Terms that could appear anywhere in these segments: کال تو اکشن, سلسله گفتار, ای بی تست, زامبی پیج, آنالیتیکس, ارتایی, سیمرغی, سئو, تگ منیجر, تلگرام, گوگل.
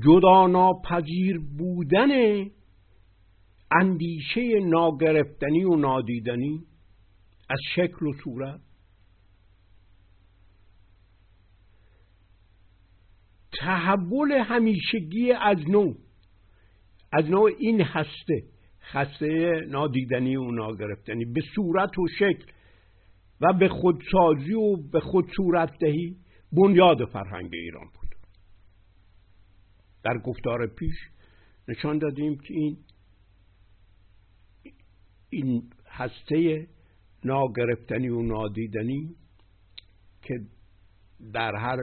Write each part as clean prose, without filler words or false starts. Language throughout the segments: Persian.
جدا ناپذیر بودن اندیشه ناگرفتنی و نادیدنی از شکل و صورت، تحول همیشگی از نوع این هسته نادیدنی و ناگرفتنی به صورت و شکل و به خودسازی و به خودصورت‌دهی بنیاد فرهنگ ایران بود. در گفتار پیش نشان دادیم که این هسته ناگرفتنی و نادیدنی که در هر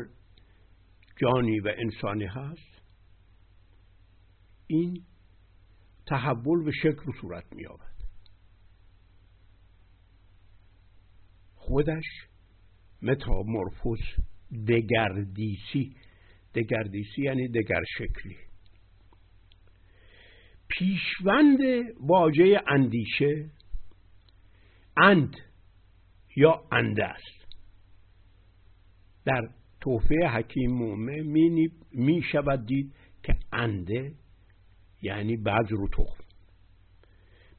جانی و انسانی هست، این تحول به شکل و صورت می‌یابد. خودش متامورفوز، دگردیسی یعنی دگر شکلی. پیشوند واژه اندیشه اند یا انده است. در توفیق حکیم مومن می شود دید که انده یعنی بذر و تخم.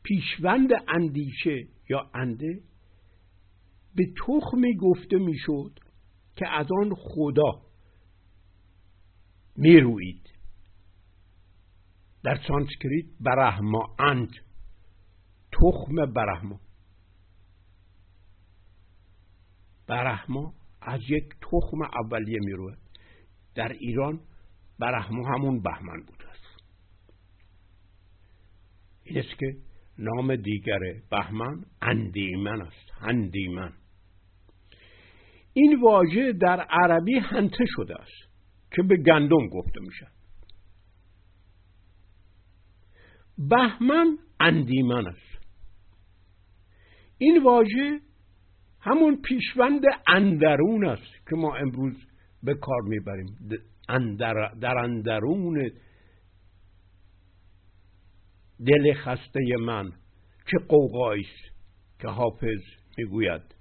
پیشوند اندیشه یا انده به تخمی گفته می شد که از آن خدا می روید. در سانسکریت برهما، اند تخم برهما از یک تخم اولیه می روید. در ایران برهما همون بهمن بود است. این است که نام دیگر بهمن اندیمن است. اندیمن این واژه در عربی هنته شده است که به گندم گفته می شود. بهمن اندیمن است. این واژه همون پیشوند اندرون است که ما امروز به کار می بریم. در اندرون دل خسته من چه قوقایی است که حافظ می گوید.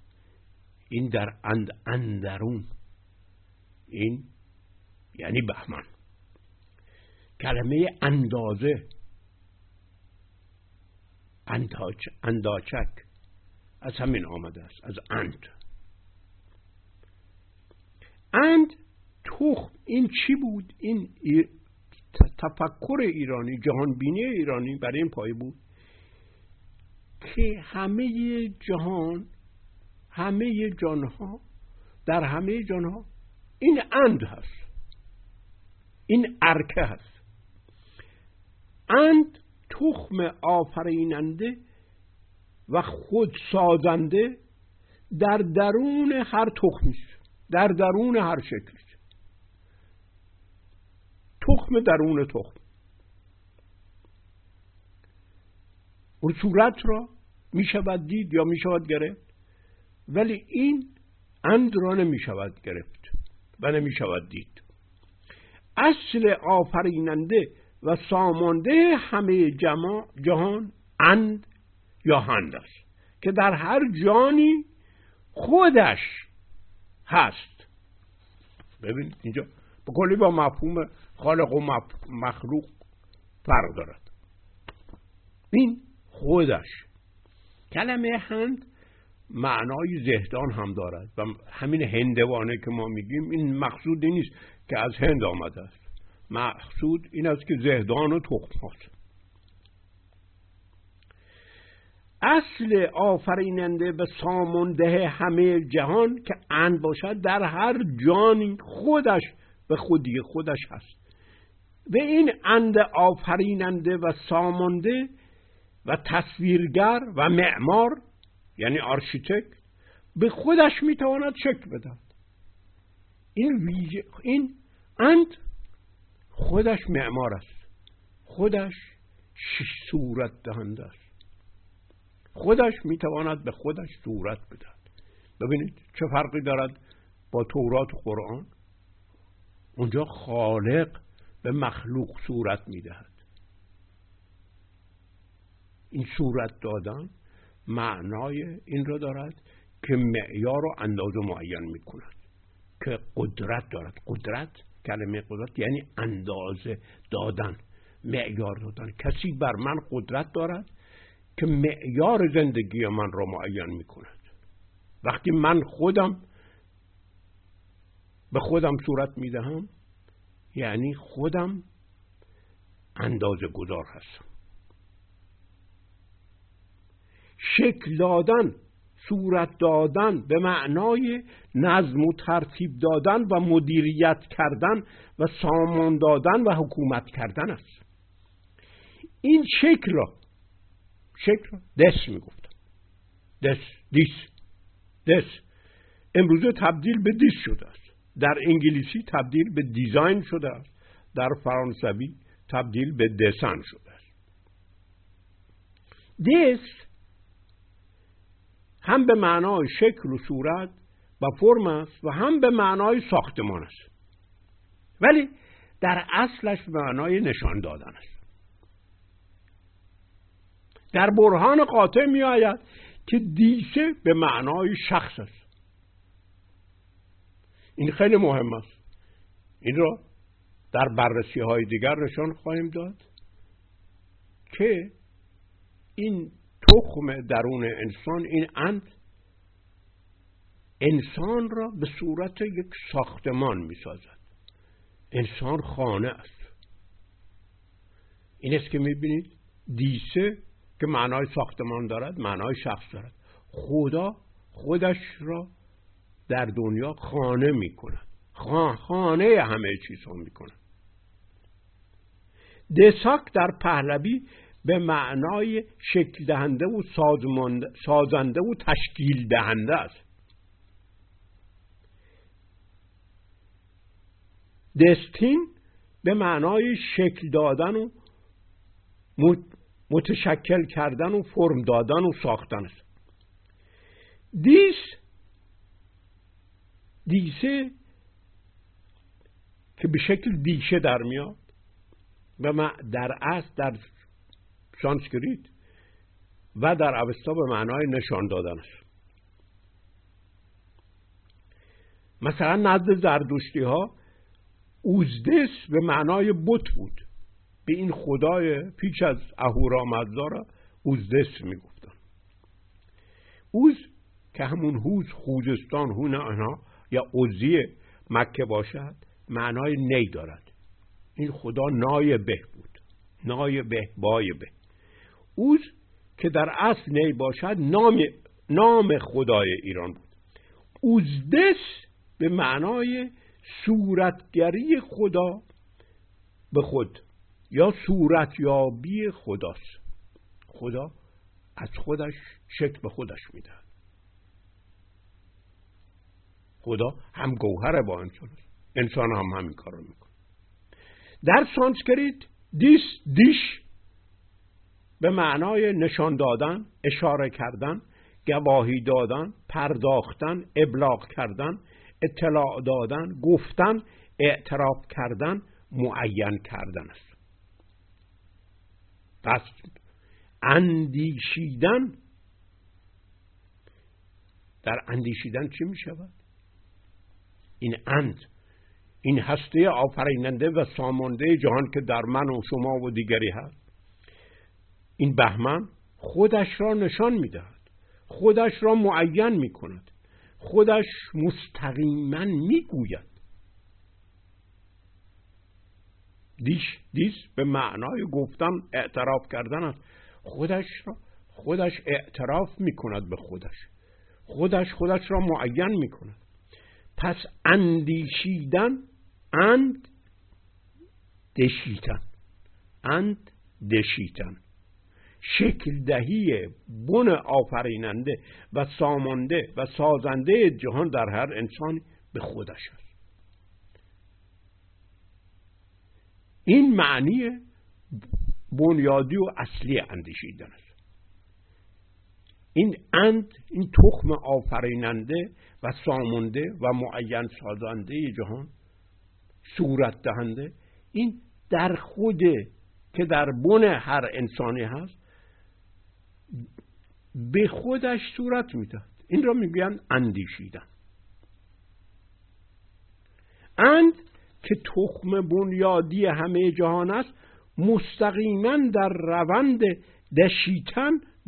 این در اندرون، این یعنی بهمن. کلمه اندازه، انداچک از همین آمده است، از اند تخم. این چی بود؟ این تفکر ایرانی، جهانبینی ایرانی برای این پای بود که همه جانها این اند هست، این ارکه هست. اند تخم آفریننده و خود سازنده در درون هر تخمی است، در درون هر شکلی است. تخم درون تخم. اون صورت را می شود دید یا می شود گرفت، ولی این اند را نمی شود گرفت و نمی شود دید. اصل آفریننده و سامانده همه جهان اند یا هند است که در هر جانی خودش هست. ببینید اینجا به کلی با مفهوم خالق و مخلوق فرق دارد. این خودش. کلمه هند معنای زهدان هم دارد و همین هندوانه که ما میگیم این مقصود نیست که از هند آمده است. مقصود این است که زهدان و تخم هست. اصل آفریننده و سامانده همه جهان که اند باشد در هر جانی خودش به خودی خودش هست. و این اند آفریننده و سامانده و تصویرگر و معمار یعنی آرشیتکت به خودش میتواند شکل بدهد. این اند خودش معمار است، خودش صورت دهنده است، خودش میتواند به خودش صورت بدهد. ببینید چه فرقی دارد با تورات و قرآن. اونجا خالق به مخلوق صورت میدهد. این صورت دادن معنای این را دارد که معیار و اندازه معین میکند، که قدرت دارد. قدرت کلمه قدرت یعنی اندازه دادن، معیار دادن. کسی بر من قدرت دارد که معیار زندگی من را معین میکند. وقتی من خودم به خودم صورت میدهم یعنی خودم اندازه گذار هستم. شکل دادن، صورت دادن به معنای نظم و ترتیب دادن و مدیریت کردن و سامان دادن و حکومت کردن است. این شکل را دست میگفتم. دست امروزه تبدیل به دیس شده است. در انگلیسی تبدیل به دیزاین شده است. در فرانسوی تبدیل به دسن شده است. دست هم به معنای شکل و صورت و فرم است و هم به معنای ساختمان است، ولی در اصلش به معنای نشان دادن است. در برهان قاطع می آید که دیسه به معنای شخص است. این خیلی مهم است. این را در بررسی های دیگر نشان خواهیم داد که این تخم درون انسان، این انسان را به صورت یک ساختمان می سازد. انسان خانه است. این است که می بینید دیسه که معنای ساختمان دارد معنای شخص دارد. خدا خودش را در دنیا خانه می کند. خانه همه چیز را می کند. دساک در پهلوی به معنای شکل دهنده و سازنده و تشکیل دهنده است. دستین به معنای شکل دادن و متشکل کردن و فرم دادن و ساختن است. دیسه که به شکل دیشه در میاد و در اصل در سانسکریت و در اوستا به معنای نشان دادن است. مثلا نزد زردشتی ها اوزدس به معنای بت بود. به این خدای پیش از اهورامزدا را اوزدس می گفتن. اوز که همون هوز، خوزستان، هون انا یا اوزی مکه باشد معنای نی دارد. این خدا نای به بود، نای به، بای به. اوز که در اصل نی باشد نام خدای ایران بود. اوزدس به معنای صورتگری خدا به خود یا صورتیابی خداست. خدا از خودش شکل به خودش میدهد. خدا هم گوهر با انسان است. انسان هم همین کار رو میکنه. در سانسکریت دیش به معنای نشان دادن، اشاره کردن، گواهی دادن، پرداختن، ابلاغ کردن، اطلاع دادن، گفتن، اعتراف کردن، معین کردن است. پس اندیشیدن، در اندیشیدن چی می شود؟ این هسته آفریننده و سامانده جهان که در من و شما و دیگری هست، این بهمن خودش را نشان می دهد. خودش را معین می کند. خودش مستقیما می گوید. دیش به معنای گفتن، اعتراف کردن است. خودش اعتراف می کند به خودش. خودش را معین می کند. پس اندیشیدن، اندیشیدن شکل دهی بن آفریننده و سامانده و سازنده جهان در هر انسان به خودش است. این معنی بنیادی و اصلی اندیشیدن است. این تخم آفریننده و سامانده و معین سازنده جهان، صورت دهنده، این در خود که در بن هر انسانی هست به خودش صورت میدهد. این را میگویند اندیشیدن. اند که تخم بنیادی همه جهان است، مستقیما در روند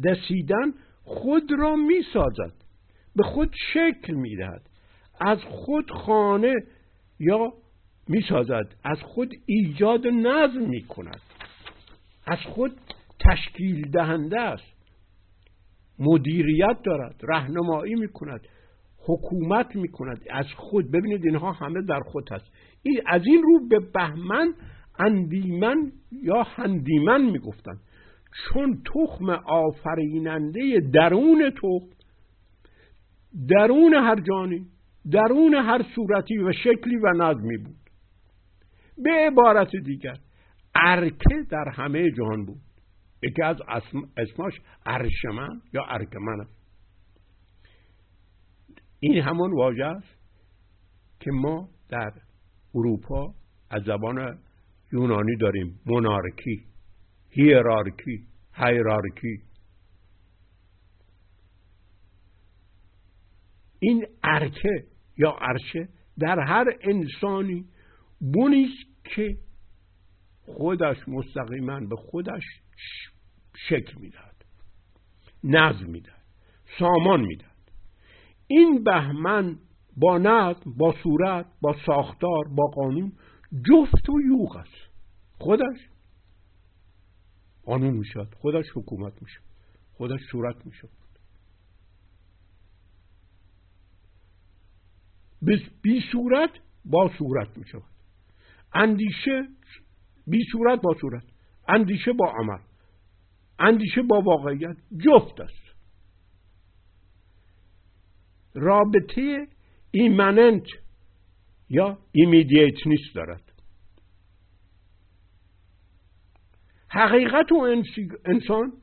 دسیدن خود را می سازد، به خود شکل می دهد، از خود خانه یا می سازد، از خود ایجاد نظم می کند، از خود تشکیل دهنده است، مدیریت دارد، راهنمایی می کند، حکومت می کند، از خود. ببینید اینها همه در خود هست. این از این رو به بهمن اندیمن یا هندیمن می گفتن، چون تخم آفریننده درون تو، درون هر جانی، درون هر صورتی و شکلی و نظمی بود. به عبارت دیگر ارکه در همه جهان بود. یکی از اسماش ارشمن یا ارکمن است. این همون واژه است که ما در اروپا از زبان یونانی داریم، مونارکی، هیرارکی، هیرارکی. این ارکه یا عرشه در هر انسانی بنیست که خودش مستقیما به خودش شکل میدهد، نظم میدهد، سامان میدهد. این بهمن با نظم، با صورت، با ساختار، با قانون جفت و یوغ است. خودش قانون میشد، خودش حکومت میشد، خودش صورت میشد. بی صورت با صورت میشود. اندیشه بی صورت با صورت، اندیشه با عمل، اندیشه با واقعیت، جفت است. رابطه ایمننت یا ایمیدیت نیست دارد. حقیقت و انسان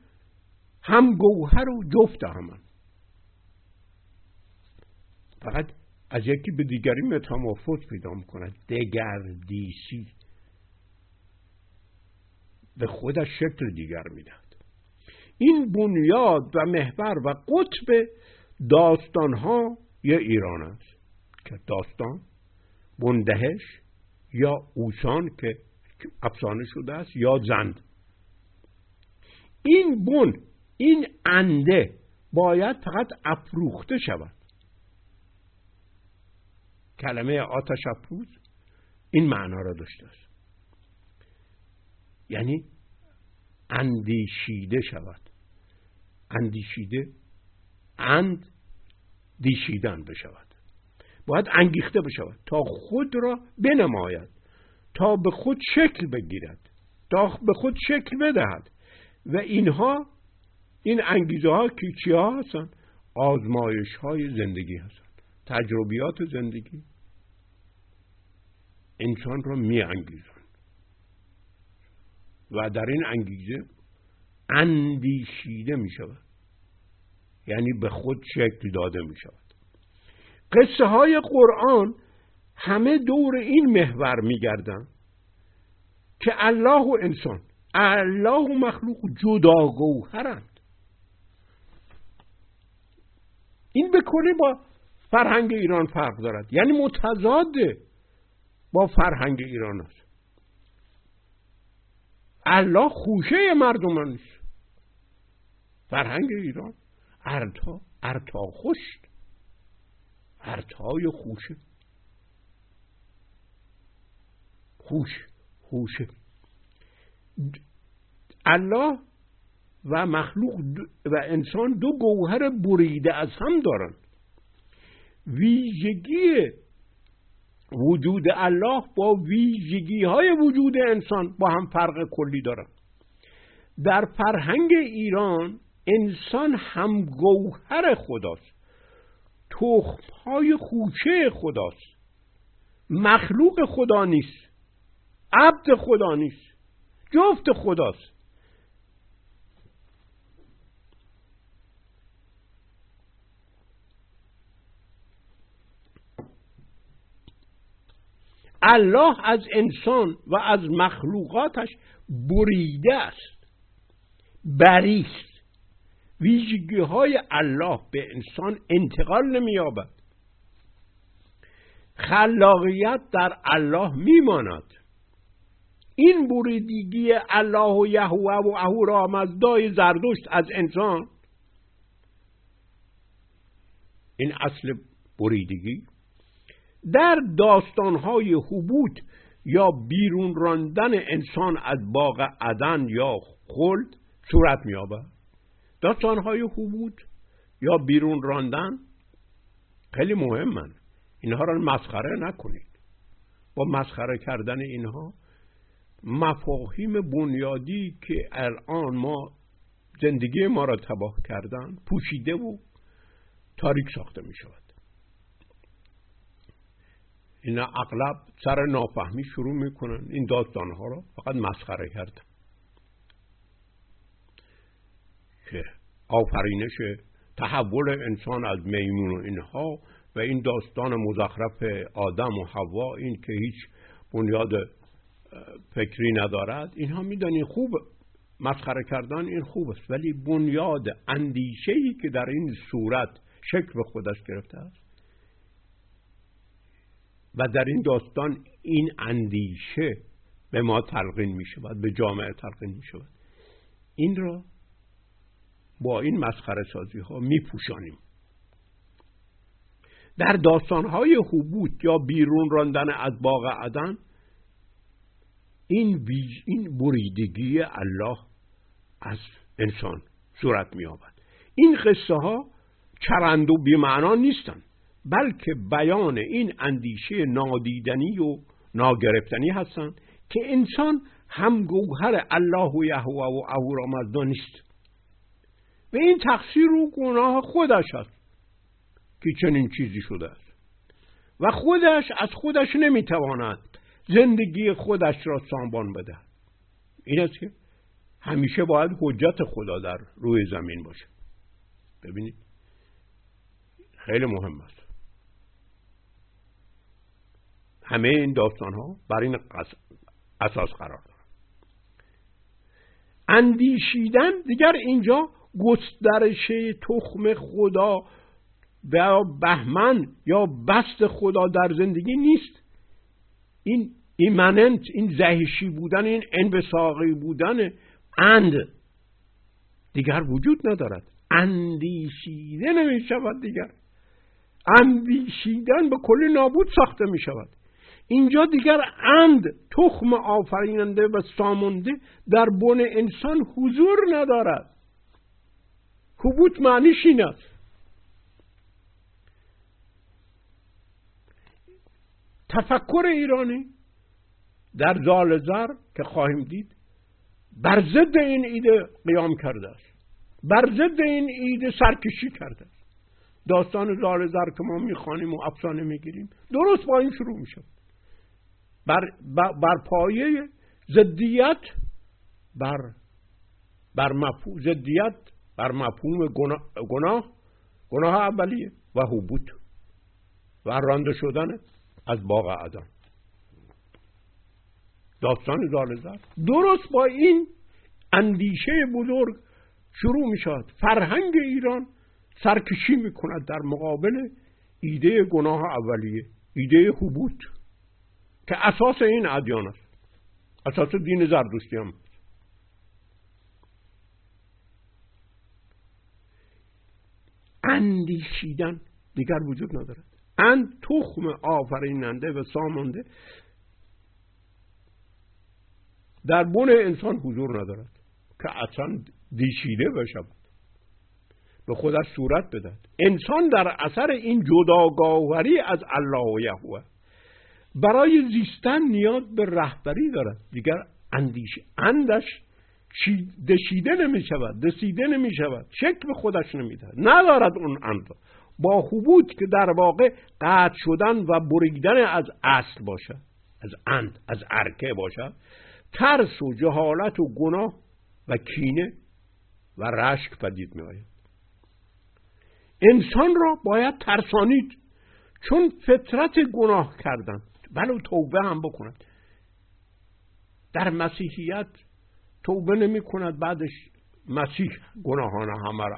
هم گوهر و جفت همند، فقط از یکی به دیگری متامورفوز پیدا می‌کند، دگردیسی، به خودش شکل دیگر می‌دهد. این بنیاد و محور و قطب داستان‌ها یا ایران است که داستان بندهش یا اوشان که افسانه شده است یا زند. این بن، این انده باید فقط افروخته شود. کلمه آتش افروز این معنا را داشته است، یعنی اندیشیده شود، اندیشیده، اندیشیدن بشود، باید انگیخته بشود تا خود را بنماید، تا به خود شکل بگیرد، تا به خود شکل بدهد. و اینها، این انگیزه ها که چیا هستند؟ آزمایش های زندگی هستند، تجربیات زندگی انسان را می انگیزند و در این انگیزه اندیشیده می شود، یعنی به خود شکل داده می شود. قصه های قرآن همه دور این محور می گردند که الله و انسان، الله و مخلوق جدا گوهرند. این به کلی با فرهنگ ایران فرق دارد، یعنی متضاد با فرهنگ ایران است. الله خوشه مردمان است. فرهنگ ایران ارتا خوشت، ارتای خوشه، خوشه الله و مخلوق و انسان دو گوهر بریده از هم دارند. ویژگی وجود الله با ویژگی های وجود انسان با هم فرق کلی دارند. در فرهنگ ایران انسان هم گوهر خداست، تخم های خوشه خداست، مخلوق خدا نیست، عبد خدا نیست، جفت خداست. الله از انسان و از مخلوقاتش بریده است، بری است. ویژگی های الله به انسان انتقال نمی‌یابد. خلاقیت در الله میماند. این بریدگی الله و یهوه و اهورامزدای زردشت از انسان، این اصل بریدگی در داستانهای حبوط یا بیرون راندن انسان از باغ عدن یا خلد صورت می‌یابد. داستانهای حبوط یا بیرون راندن خیلی مهمن. اینها را مسخره نکنید. با مسخره کردن اینها مفاهیم بنیادی که الان ما زندگی ما را تباه کردن پوشیده و تاریک ساخته می شود. اینا اغلب سر نافهمی شروع می کنن این داستان ها را فقط مسخره کردن که آفرینش تحول انسان از میمون و اینها و این داستان مزخرف آدم و حوا، این که هیچ بنیاد فکری ندارد، اینها میدونی خوب مسخره کردن این خوب است، ولی بنیاد اندیشه‌ای که در این صورت شکل به خودش گرفته است و در این داستان این اندیشه به ما تلقین می شود، به جامعه تلقین می شود، این را با این مسخره سازی ها می پوشانیم. در داستان های حبوط یا بیرون راندن از باغ عدن این بریدگی الله از انسان صورت می آورد. این قصه ها چرند و بی‌معنا نیستند، بلکه بیان این اندیشه نادیدنی و ناگرفتنی هستند که انسان هم گوهر الله و یهوه و اهورامزدا نیست و این تقصیر و گناه خودش است که چنین چیزی شده است و خودش از خودش نمیتواند زندگی خودش را سانبان بده. این است که همیشه باید حجت خدا در روی زمین باشه. ببینید خیلی مهم است. همه این داستان ها بر این اساس قرار دارد. اندیشیدن دیگر اینجا گسترش تخم خدا یا بهمن یا بست خدا در زندگی نیست. این ایمننت، این زهشی بودن، این انبساقی بودن اند دیگر وجود ندارد. اندیشیده نمی شود دیگر. اندیشیدن به کلی نابود ساخته می شود. اینجا دیگر اند، تخم آفریننده و سامانده در بن انسان حضور ندارد. حبوط معنیش این است. تفکر ایرانی در زال زر که خواهیم دید بر ضد این ایده قیام کرده است، بر ضد این ایده سرکشی کرده است. داستان زال زر که ما میخوانیم و افسانه میگیریم درست با این شروع میشه. بر پایه ضدیت، ضدیت بر مفهوم گناه اولیه و حبوط و رانده شدن از باغ عدن. داستان زال زر درست با این اندیشه بزرگ شروع می شود. فرهنگ ایران سرکشی می کند در مقابل ایده گناه اولیه، ایده حبوط که اساس این ادیان است، اساس دین زردشتی هم. اندیشیدن دیگر وجود ندارد. اند، تخم آفریننده و سامانده در بن انسان حضور ندارد که اصلا دیشیده بشود، به خودش صورت بدهد. انسان در اثر این جداگاهی از الله و یهوه برای زیستن نیاز به رهبری دارد. دیگر اندش دشیده نمی شود، دسیده نمی شود، شکل خودش نمی دهد، ندارد اون اند. با حبوط که در واقع قطع شدن و بریدن از اصل باشد، از اند، از ارکه باشد، ترس و جهالت و گناه و کینه و رشک پدید می آید. انسان را باید ترسانید، چون فطرت گناه کردن ولو توبه هم بکند. در مسیحیت توبه نمی کند، بعدش مسیح گناهان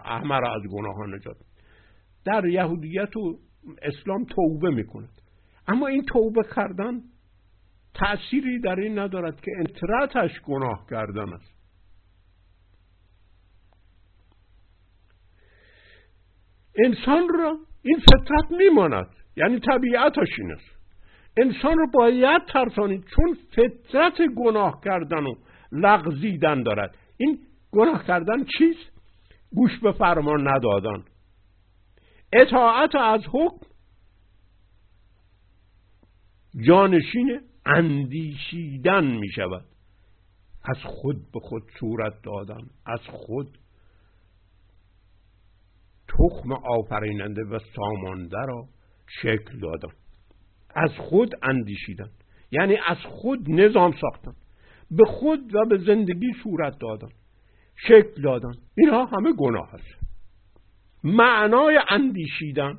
همه را از گناهان نجات. در یهودیت و اسلام توبه می کند، اما این توبه کردن تأثیری در این ندارد که انتراتش گناه کردن است. انسان را این فطرت میماند، یعنی طبیعتش این است. انسان را باید ترسانید چون فطرت گناه کردن و لغزیدن دارد. این گناه کردن چیست؟ گوش به فرمان ندادن، اطاعت از حکم جانشین اندیشیدن می شود، از خود به خود صورت دادن، از خود تخم آفریننده و سامانده را شکل دادن، از خود اندیشیدن، یعنی از خود نظام ساختن، به خود و به زندگی صورت دادن، شکل دادن. اینها همه گناه هست. معنای اندیشیدن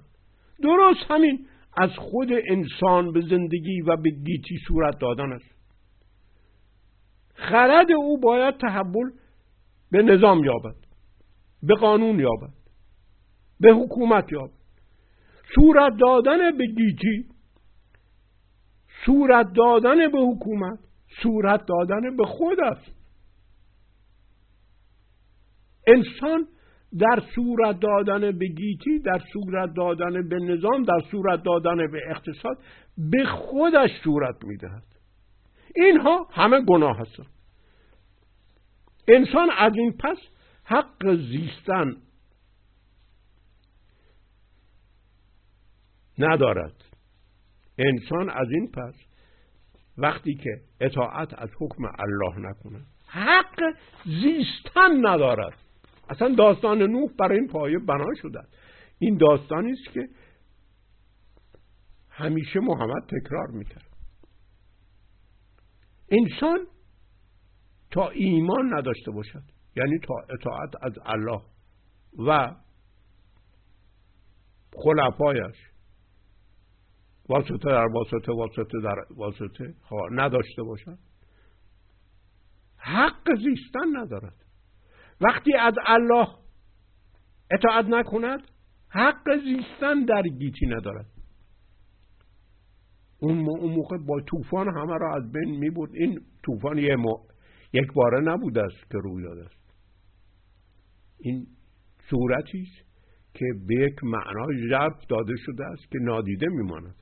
درست همین از خود انسان به زندگی و به گیتی صورت دادن است. خرد او باید تحول به نظام یابد، به قانون یابد، به حکومت یابد. صورت دادن به گیتی، صورت دادن به حکومت، صورت دادن به خود است. انسان در صورت دادن به گیتی، در صورت دادن به نظام، در صورت دادن به اقتصاد به خودش صورت میدهد. اینها همه گناه هستند. انسان از این پس حق زیستن ندارد. انسان از این پس وقتی که اطاعت از حکم الله نکند حق زیستن ندارد. اصلا داستان نوح برای این پایه بنا شده. این داستانی است که همیشه محمد تکرار می‌کرد. انسان تا ایمان نداشته باشد، یعنی تا اطاعت از الله و خلفایش واسطه در واسطه، واسطه در واسطه ها نداشته باشد، حق زیستن ندارد. وقتی از الله اطاعت نکند حق زیستن در گیتی ندارد. اون موقع با طوفان همه را از بین می برد. این طوفان یک باره نبوده است که روی داده است. این صورتی است که به یک معنای ژرف داده شده است که نادیده می ماند.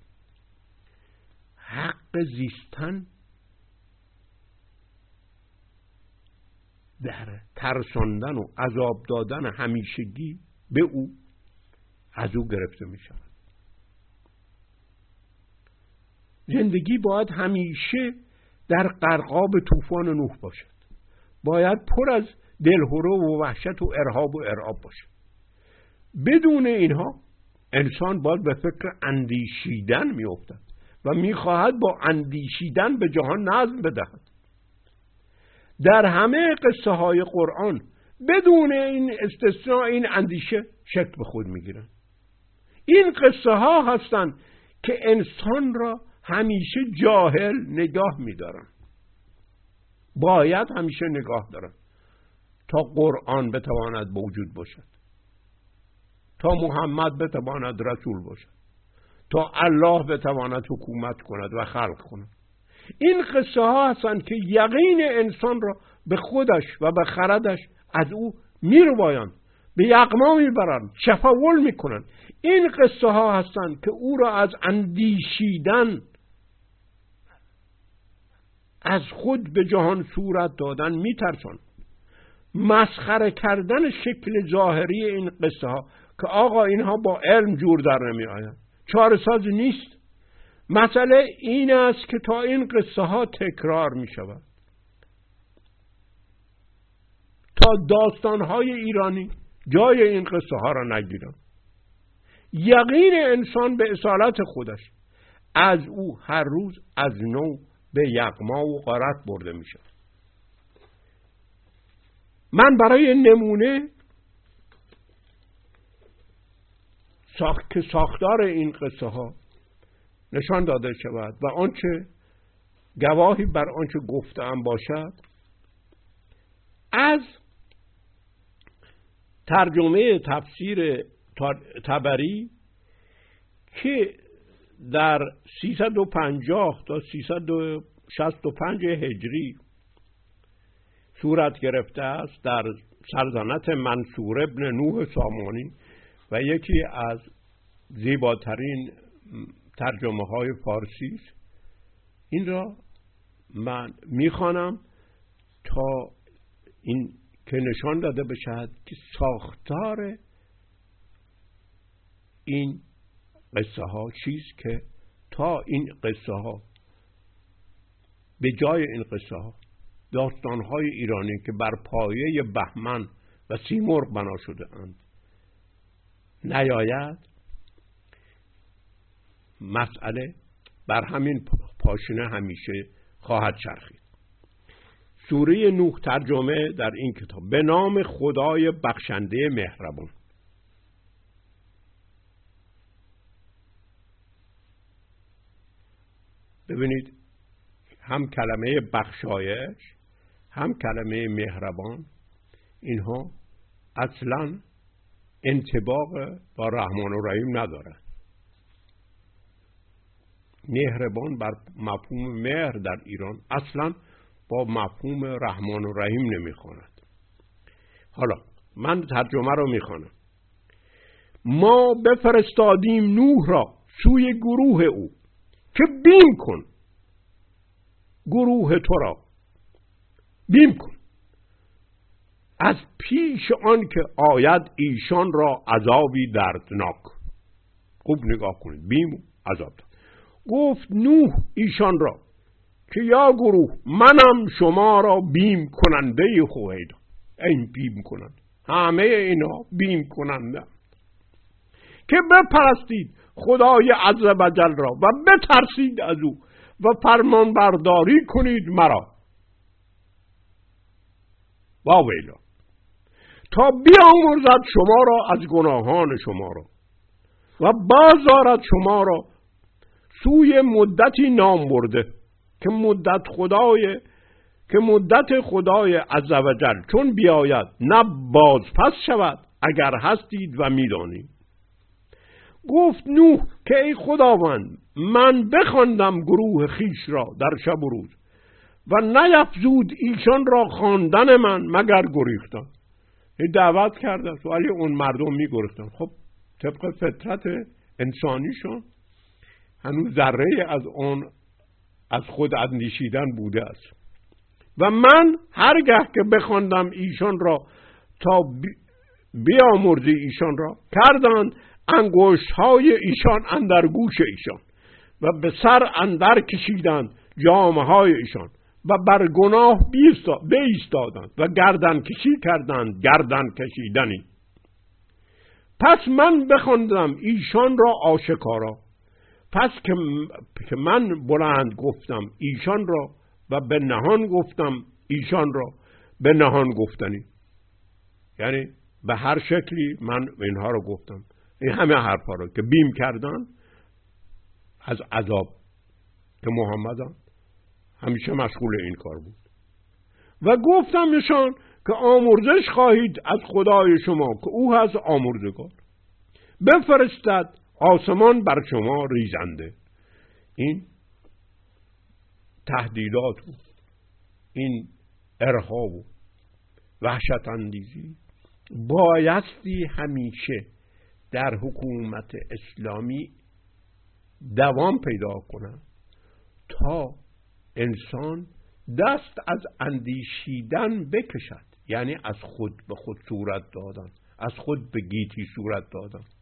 حق زیستن در ترساندن و عذاب دادن همیشگی به او از او گرفته می شود. زندگی باید همیشه در غرقاب طوفان نوح باشد. باید پر از دلهره و وحشت و ارهاب و ارعاب باشد. بدون اینها انسان باید به فکر اندیشیدن می افتد و می خواهد با اندیشیدن به جهان نظم بدهد. در همه قصه های قرآن بدون این استثناء این اندیشه شکل به خود میگیرن. این قصه ها هستن که انسان را همیشه جاهل نگاه میدارن. باید همیشه نگاه دارن تا قرآن بتواند وجود باشد، تا محمد بتواند رسول باشد، تا الله بتواند حکومت کند و خلق کند. این قصه ها هستند که یقین انسان را به خودش و به خردش از او میروایند، به یغما میبرند، شفاول میکنند. این قصه ها هستند که او را از اندیشیدن، از خود به جهان صورت دادن میترساند. مسخره کردن شکل ظاهری این قصه ها که آقا اینها با علم جور در نمی آیند، چاره‌ساز نیست. مسئله این است که تا این قصه ها تکرار می شود، تا داستان های ایرانی جای این قصه ها را نگیرند. یقین انسان به اصالت خودش از او هر روز از نو به یغما و غارت برده می شود. من برای نمونه که ساختار این قصه ها نشان داده شود و آنچه گواهی بر آنچه گفتم باشد از ترجمه تفسیر طبری که در 350 تا 365 هجری صورت گرفته است در سلطنت منصور ابن نوح سامانی و یکی از زیباترین ترجمه های فارسی است. این را من میخوانم تا این که نشان داده بشهد که ساختار این قصه ها چیست که تا این قصه ها به جای این قصه ها داستان های ایرانی که بر پایه بهمن و سیمرغ بنا شده اند نیاید، مسئله بر همین پاشنه همیشه خواهد چرخید. سوره نوح ترجمه در این کتاب: به نام خدای بخشنده مهربان. ببینید، هم کلمه بخشایش هم کلمه مهربان، اینها اصلا انطباق با رحمان و رحیم ندارد. مهربان بر مفهوم مهر در ایران اصلا با مفهوم رحمان و رحیم نمیخواند. حالا من ترجمه رو میخوانم. ما بفرستادیم نوح را سوی گروه او که بیم کن گروه تو را، بیم کن از پیش آن که آید ایشان را عذابی دردناک. خوب نگاه کنید، بیم، عذاب. گفت نوح ایشان را که یا گروه، منم شما را بیم کننده خواهیدم. این بیم کنند، همه اینا بیم کننده، که بپرستید خدای عز و جل را و بترسید از او و فرمان برداری کنید مرا. با ویلا تا بیامرزد شما را از گناهان شما را و بازدارد شما را سوی مدتی نام برده که مدت خدای عزوجل چون بیاید نه باز پس شود، اگر هستید و میدانید. گفت نوح که ای خداوند، من بخواندم گروه خیش را در شب و روز و نیفزود ایشان را خواندن من مگر گریختن. دعوت کرده است ولی اون مردم میگریختن. خب طبق فطرت انسانیشون هنوز ذره از اون از خود اندیشیدن بوده است. و من هرگاه که بخواندم ایشان را تا بیامرزی ایشان را، کردند انگشت های ایشان اندر گوش ایشان و به سر اندر کشیدند جامه های ایشان و بر گناه بایستادند و گردن کشی کردند گردن کشیدنی. پس من بخواندم ایشان را آشکارا، پس که من بلند گفتم ایشان را و به نهان گفتم ایشان را به نهان گفتنی. یعنی به هر شکلی من اینها را گفتم، این همه حرفا را که بیم کردن از عذاب که محمدان همیشه مشغول این کار بود. و گفتم ایشان که آمرزش خواهید از خدای شما که او هست آمرزگار، بفرستد آسمان بر شما ریزنده. این تهدیدات، این ارهاب و وحشت اندیزی بایستی همیشه در حکومت اسلامی دوام پیدا کند تا انسان دست از اندیشیدن بکشد، یعنی از خود به خود صورت دادن، از خود به گیتی صورت دادن.